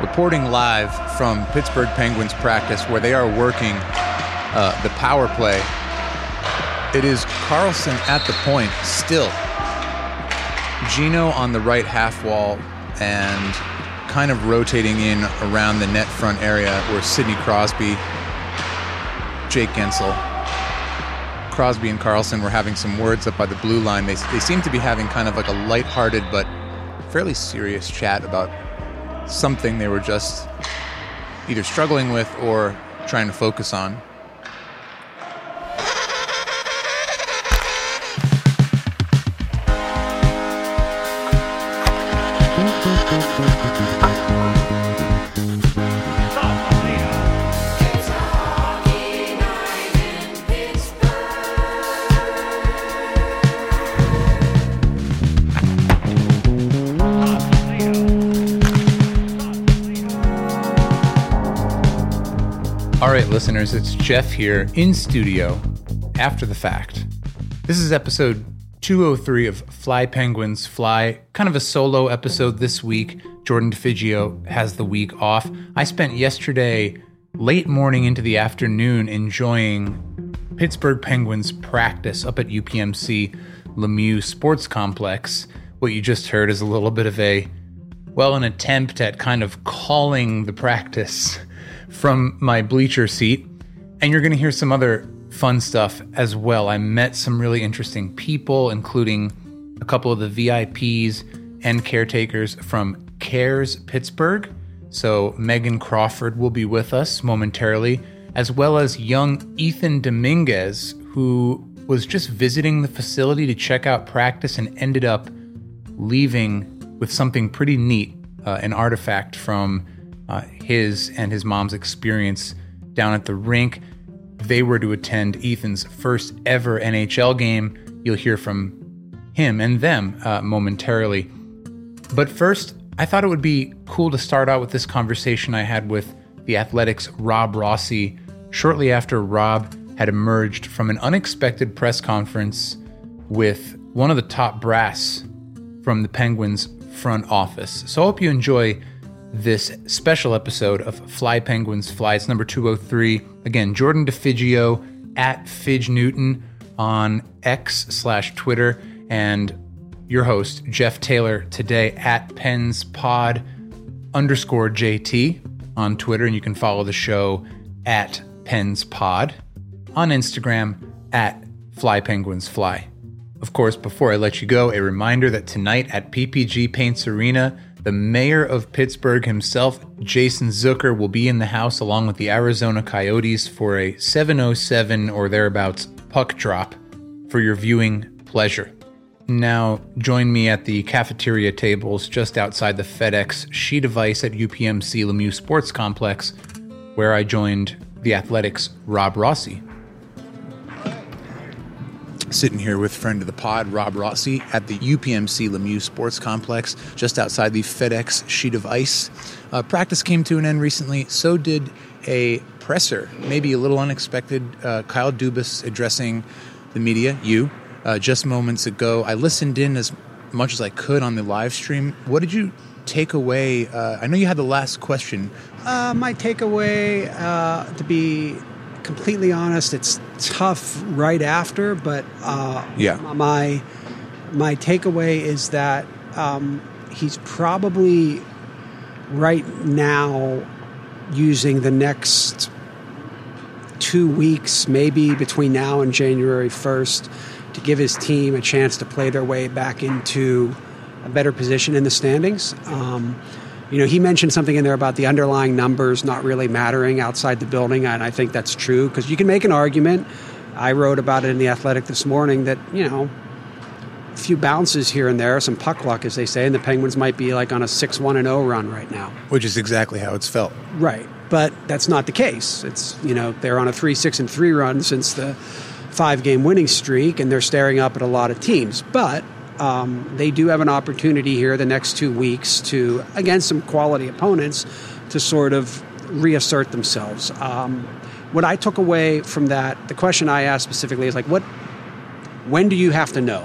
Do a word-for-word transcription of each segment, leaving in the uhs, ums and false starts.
reporting live from Pittsburgh Penguins practice where they are working uh, the power play. It is Carlson at the point still. Gino on the right half wall and kind of rotating in around the net front area where Sidney Crosby, Jake Gensel, Crosby and Carlson were having some words up by the blue line. They, they seem to be having kind of like a lighthearted but fairly serious chat about something they were just either struggling with or trying to focus on. All right, listeners, it's Jeff here in studio after the fact. This is episode two oh three of Fly Penguins Fly, kind of a solo episode this week. Jordan DeFigio has the week off. I spent yesterday, late morning into the afternoon, enjoying Pittsburgh Penguins practice up at U P M C Lemieux Sports Complex. What you just heard is a little bit of a, well, an attempt at kind of calling the practice from my bleacher seat, and you're going to hear some other fun stuff as well. I met some really interesting people, including a couple of the V I Ps and caretakers from CARES Pittsburgh. So Megan Crawford will be with us momentarily, as well as young Ethan Dominguez, who was just visiting the facility to check out practice and ended up leaving with something pretty neat, uh, an artifact from Uh, his and his mom's experience down at the rink. They were to attend Ethan's first ever N H L game. You'll hear from him and them uh, momentarily. But first, I thought it would be cool to start out with this conversation I had with The Athletic's Rob Rossi shortly after Rob had emerged from an unexpected press conference with one of the top brass from the Penguins front office. So I hope you enjoy this special episode of Fly Penguins Fly. It's number two oh three. Again, Jordan DeFigio at Fidge Newton on X slash Twitter, and your host, Jeff Taylor, today at Pens Pod underscore J T on Twitter, and you can follow the show at Pens Pod on Instagram at Fly Penguins Fly. Of course, before I let you go, a reminder that tonight at P P G Paints Arena, the mayor of Pittsburgh himself, Jason Zucker, will be in the house along with the Arizona Coyotes for a seven oh seven or thereabouts puck drop for your viewing pleasure. Now, join me at the cafeteria tables just outside the FedEx sheet of ice at U P M C Lemieux Sports Complex, where I joined The Athletic's Rob Rossi. Sitting here with friend of the pod, Rob Rossi, at the U P M C Lemieux Sports Complex, just outside the FedEx sheet of ice. Uh, practice came to an end recently, so did a presser, maybe a little unexpected. Uh, Kyle Dubas addressing the media, you, uh, just moments ago. I listened in as much as I could on the live stream. What did you take away? Uh, I know you had the last question. Uh, my takeaway, uh, to be completely honest, it's tough right after, but uh, yeah. my my takeaway is that um, he's probably right now using the next two weeks, maybe between now and January first, to give his team a chance to play their way back into a better position in the standings. Um, You know, he mentioned something in there about the underlying numbers not really mattering outside the building, and I think that's true, because you can make an argument. I wrote about it in The Athletic this morning that, you know, a few bounces here and there, some puck luck, as they say, and the Penguins might be like on a six one and oh run right now. Which is exactly how it's felt. Right, but that's not the case. It's, you know, they're on a three six and three run since the five-game winning streak, and they're staring up at a lot of teams, but Um, they do have an opportunity here the next two weeks to, against some quality opponents, to sort of reassert themselves. Um, what I took away from that, the question I asked specifically is like, what, when do you have to know?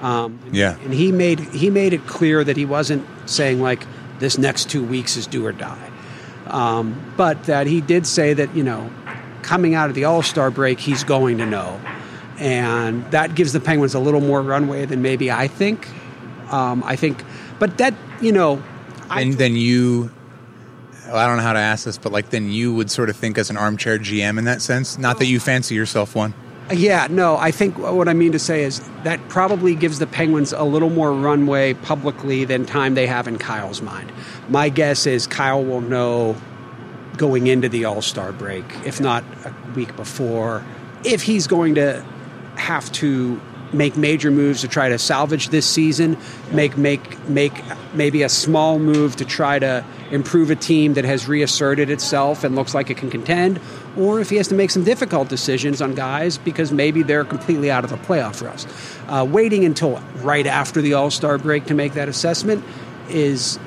Um, yeah. And he made he made it clear that he wasn't saying like, this next two weeks is do or die. Um, but that he did say that, you know, coming out of the All-Star break, he's going to know. And that gives the Penguins a little more runway than maybe I think. Um, I think, but that, you know. And then you, I don't know how to ask this, but like then you would sort of think as an armchair G M in that sense? Not that you fancy yourself one. Yeah, no, I think what I mean to say is that probably gives the Penguins a little more runway publicly than time they have in Kyle's mind. My guess is Kyle will know going into the All-Star break, if not a week before, if he's going to have to make major moves to try to salvage this season, make make make maybe a small move to try to improve a team that has reasserted itself and looks like it can contend, or if he has to make some difficult decisions on guys because maybe they're completely out of the playoff race. Uh, waiting until right after the All-Star break to make that assessment is,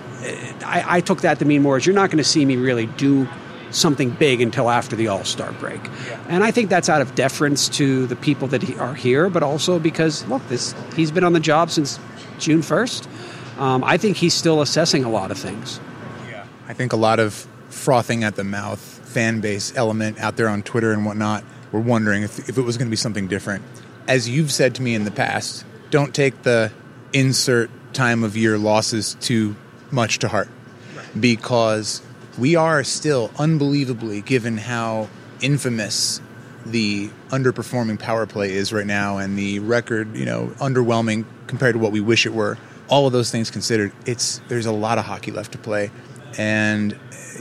I, I took that to mean more as you're not going to see me really do something big until after the All-Star break. Yeah. And I think that's out of deference to the people that he, are here, but also because, look, this he's been on the job since June first. Um, I think he's still assessing a lot of things. Yeah, I think a lot of frothing at the mouth fan base element out there on Twitter and whatnot were wondering if, if it was going to be something different. As you've said to me in the past, don't take the insert time of year losses too much to heart, right? Because we are still unbelievably, given how infamous the underperforming power play is right now and the record, you know, underwhelming compared to what we wish it were, all of those things considered, it's there's a lot of hockey left to play. And,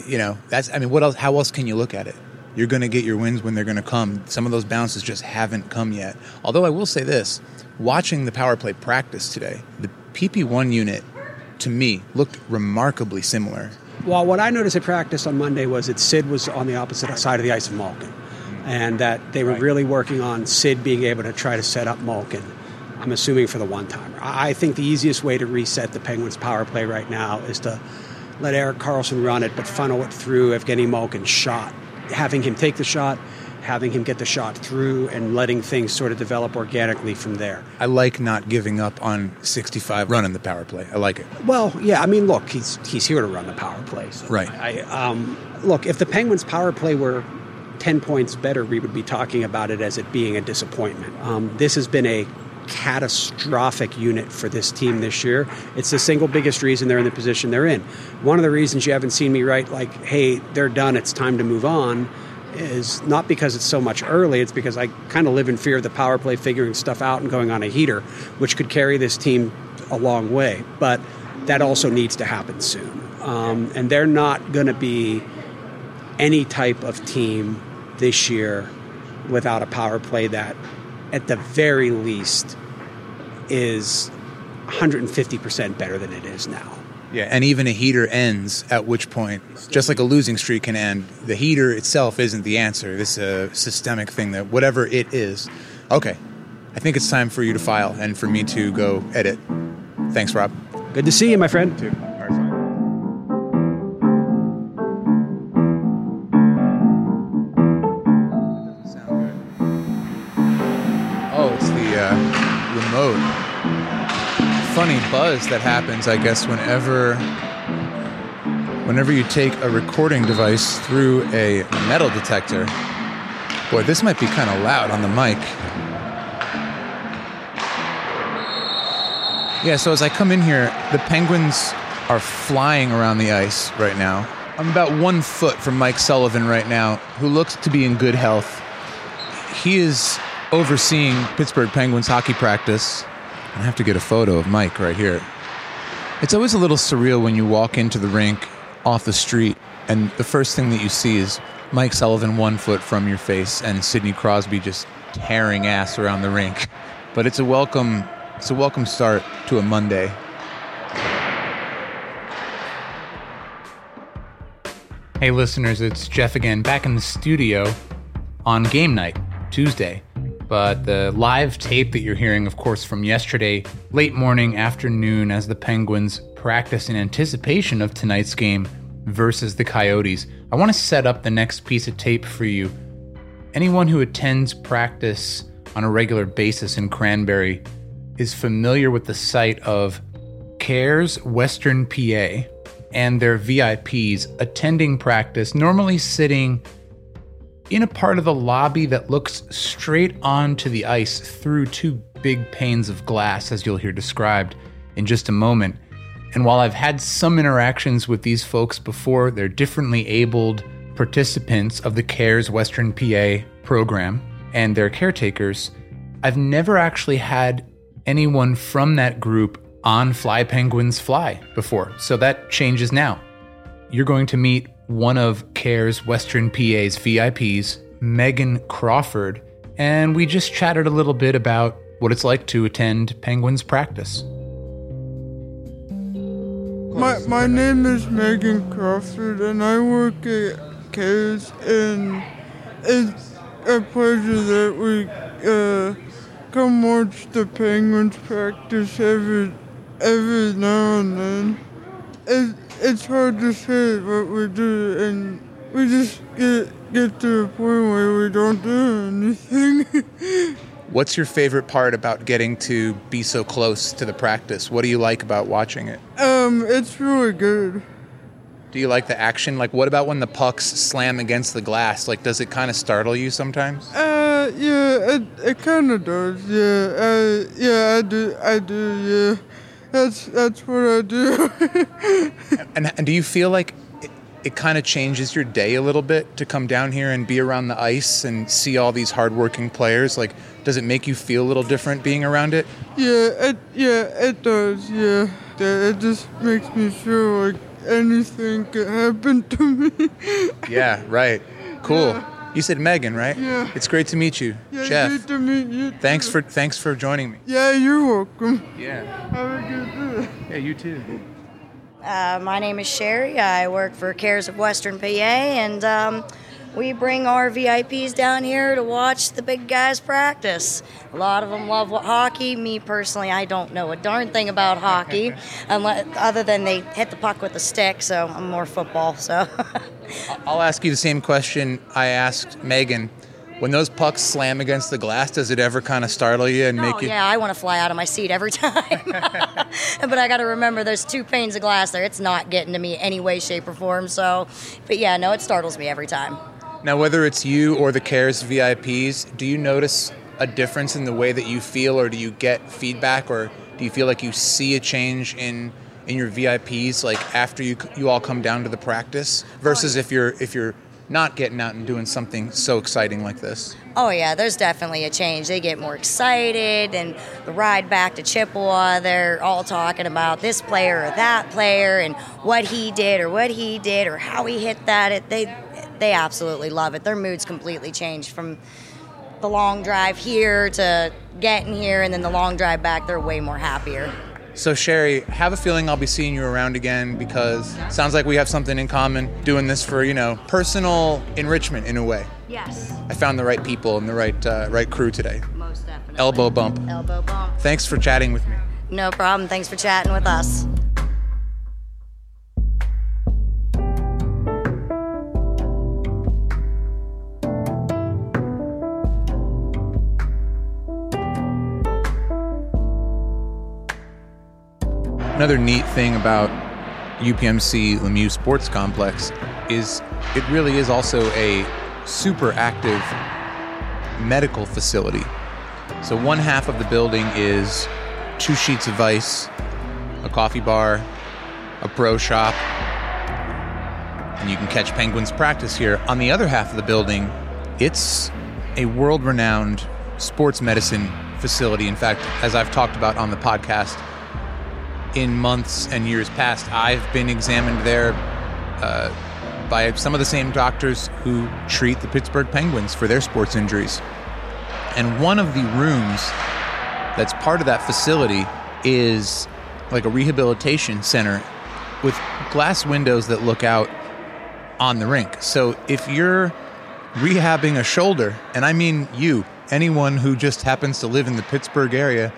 you know, that's, I mean, what else? How else can you look at it? You're going to get your wins when they're going to come. Some of those bounces just haven't come yet. Although I will say this, watching the power play practice today, the P P one unit, to me, looked remarkably similar. Well, what I noticed at practice on Monday was that Sid was on the opposite side of the ice of Malkin, and that they were really working on Sid being able to try to set up Malkin, I'm assuming, for the one-timer. I think the easiest way to reset the Penguins' power play right now is to let Erik Karlsson run it, but funnel it through Evgeny Malkin's shot, having him take the shot, having him get the shot through, and letting things sort of develop organically from there. I like not giving up on sixty-five running the power play. I like it. Well, yeah, I mean, look, he's he's here to run the power play. So right. I, um, look, if the Penguins' power play were ten points better, we would be talking about it as it being a disappointment. Um, this has been a catastrophic unit for this team this year. It's the single biggest reason they're in the position they're in. One of the reasons you haven't seen me write, like, hey, they're done, it's time to move on, is not because it's so much early, it's because I kind of live in fear of the power play figuring stuff out and going on a heater, which could carry this team a long way. But that also needs to happen soon. Um, and they're not going to be any type of team this year without a power play that, at the very least, is one hundred fifty percent better than it is now. Yeah, and even a heater ends, at which point, just like a losing streak can end, the heater itself isn't the answer. This is a systemic thing that whatever it is. Okay, I think it's time for you to file and for me to go edit. Thanks, Rob. Good to see you, my friend. Too. Oh, it's the uh, remote. Funny buzz that happens, I guess, whenever whenever you take a recording device through a metal detector. Boy, this might be kind of loud on the mic. Yeah, so as I come in here, the Penguins are flying around the ice right now. I'm about one foot from Mike Sullivan right now, who looks to be in good health. He is overseeing Pittsburgh Penguins hockey practice. I have to get a photo of Mike right here. It's always a little surreal when you walk into the rink off the street and the first thing that you see is Mike Sullivan one foot from your face and Sidney Crosby just tearing ass around the rink. But it's a welcome, it's a welcome start to a Monday. Hey listeners, it's Jeff again, back in the studio on game night, Tuesday. But the live tape that you're hearing, of course, from yesterday, late morning, afternoon, as the Penguins practice in anticipation of tonight's game versus the Coyotes. I want to set up the next piece of tape for you. Anyone who attends practice on a regular basis in Cranberry is familiar with the site of CARES Western P A, and their V I Ps attending practice, normally sitting in a part of the lobby that looks straight onto the ice through two big panes of glass, as you'll hear described in just a moment. And while I've had some interactions with these folks before, they're differently abled participants of the CARES Western P A program and their caretakers. I've never actually had anyone from that group on Fly Penguins Fly before, so that changes now. You're going to meet one of CARES Western P A's V I Ps, Megan Crawford, and we just chatted a little bit about what it's like to attend Penguins practice. My my name is Megan Crawford, and I work at CARES, and it's a pleasure that we uh, come watch the Penguins practice every every now and then. It, it's hard to say what we do, and we just get get to a point where we don't do anything. What's your favorite part about getting to be so close to the practice? What do you like about watching it? Um, it's really good. Do you like the action? Like, what about when the pucks slam against the glass? Like, does it kind of startle you sometimes? Uh, yeah, it it kind of does. Yeah, I, yeah, I do, I do. Yeah, that's that's what I do. and, and do you feel like it, it kind of changes your day a little bit to come down here and be around the ice and see all these hardworking players? Like, does it make you feel a little different being around it? Yeah, it yeah it does. Yeah, it just makes me feel like anything could happen to me. Yeah, right. Cool. Yeah. You said Megan, right? Yeah. It's great to meet you. Yeah, Jeff. Great to meet you. Too. Thanks for thanks for joining me. Yeah, you're welcome. Yeah. Have a good day. Yeah, you too. Uh, my name is Sherry. I work for CARES of Western P A, and um, we bring our V I Ps down here to watch the big guys practice. A lot of them love hockey. Me personally, I don't know a darn thing about hockey, unless, other than they hit the puck with a stick, so I'm more football. So, I'll ask you the same question I asked Megan. When those pucks slam against the glass, does it ever kind of startle you and no, make you... Oh, yeah, I want to fly out of my seat every time. But I got to remember there's two panes of glass there. It's not getting to me any way, shape, or form. So, but yeah, no, it startles me every time. Now, whether it's you or the CARES V I Ps, do you notice a difference in the way that you feel, or do you get feedback, or do you feel like you see a change in in your V I Ps, like after you you all come down to the practice, versus if you're if you're not getting out and doing something so exciting like this? Oh yeah, there's definitely a change. They get more excited, and the ride back to Chippewa, they're all talking about this player or that player and what he did or what he did or how he hit that. It, they they absolutely love it. Their mood's completely changed from the long drive here to getting here, and then the long drive back. They're way more happier. So Sherry, have a feeling I'll be seeing you around again, because it sounds like we have something in common, doing this for, you know, personal enrichment in a way. Yes. I found the right people and the right uh, right crew today. Most definitely. Elbow bump. Elbow bump. Thanks for chatting with me. No problem. Thanks for chatting with us. Another neat thing about U P M C Lemieux Sports Complex is it really is also a super active medical facility. So one half of the building is two sheets of ice, a coffee bar, a pro shop, and you can catch Penguins practice here. On the other half of the building, it's a world-renowned sports medicine facility. In fact, as I've talked about on the podcast, in months and years past, I've been examined there uh, by some of the same doctors who treat the Pittsburgh Penguins for their sports injuries. And one of the rooms that's part of that facility is like a rehabilitation center with glass windows that look out on the rink. So if you're rehabbing a shoulder, and I mean you, anyone who just happens to live in the Pittsburgh area,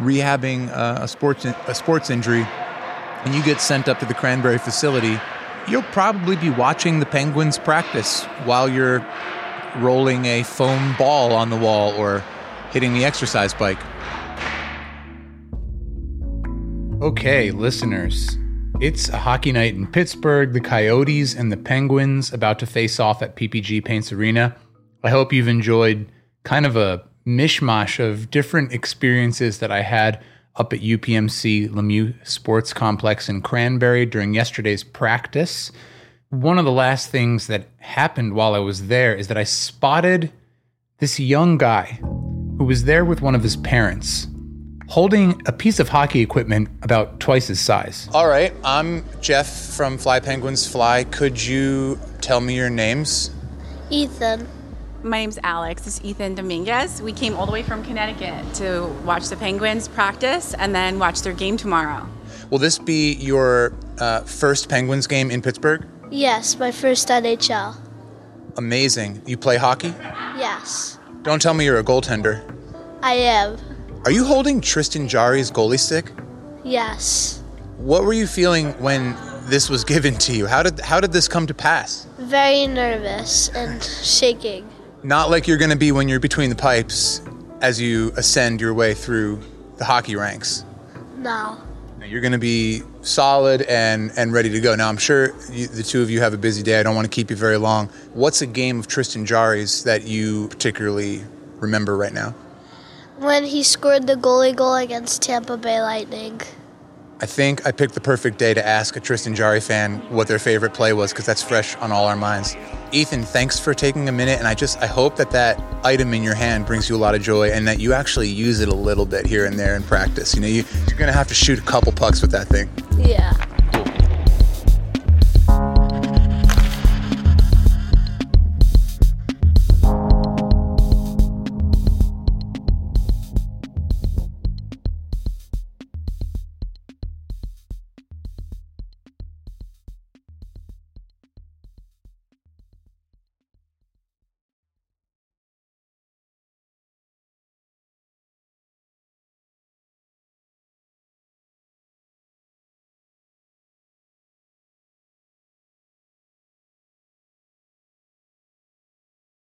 rehabbing uh, a sports in- a sports injury, and you get sent up to the Cranberry facility, you'll probably be watching the Penguins practice while you're rolling a foam ball on the wall or hitting the exercise bike. Okay, listeners, It's a hockey night in Pittsburgh, the Coyotes and the Penguins about to face off at P P G Paints Arena. I hope you've enjoyed kind of a mishmash of different experiences that I had up at U P M C Lemieux Sports Complex in Cranberry during yesterday's practice. One of the last things that happened while I was there is that I spotted this young guy who was there with one of his parents holding a piece of hockey equipment about twice his size. All right, I'm Jeff from Fly Penguins Fly. Could you tell me your names? Ethan. My name's Alex. It's Ethan Dominguez. We came all the way from Connecticut to watch the Penguins practice and then watch their game tomorrow. Will this be your uh, first Penguins game in Pittsburgh? Yes, my first N H L. Amazing. You play hockey? Yes. Don't tell me you're a goaltender. I am. Are you holding Tristan Jarry's goalie stick? Yes. What were you feeling when this was given to you? How did how did this come to pass? Very nervous and shaking. Not like you're going to be when you're between the pipes as you ascend your way through the hockey ranks. No. You're going to be solid and, and ready to go. Now, I'm sure you, the two of you have a busy day. I don't want to keep you very long. What's a game of Tristan Jarry's that you particularly remember right now? When he scored the goalie goal against Tampa Bay Lightning. I think I picked the perfect day to ask a Tristan Jarry fan what their favorite play was, because that's fresh on all our minds. Ethan, thanks for taking a minute, and I just I hope that that item in your hand brings you a lot of joy and that you actually use it a little bit here and there in practice. You know, you, you're going to have to shoot a couple pucks with that thing. Yeah.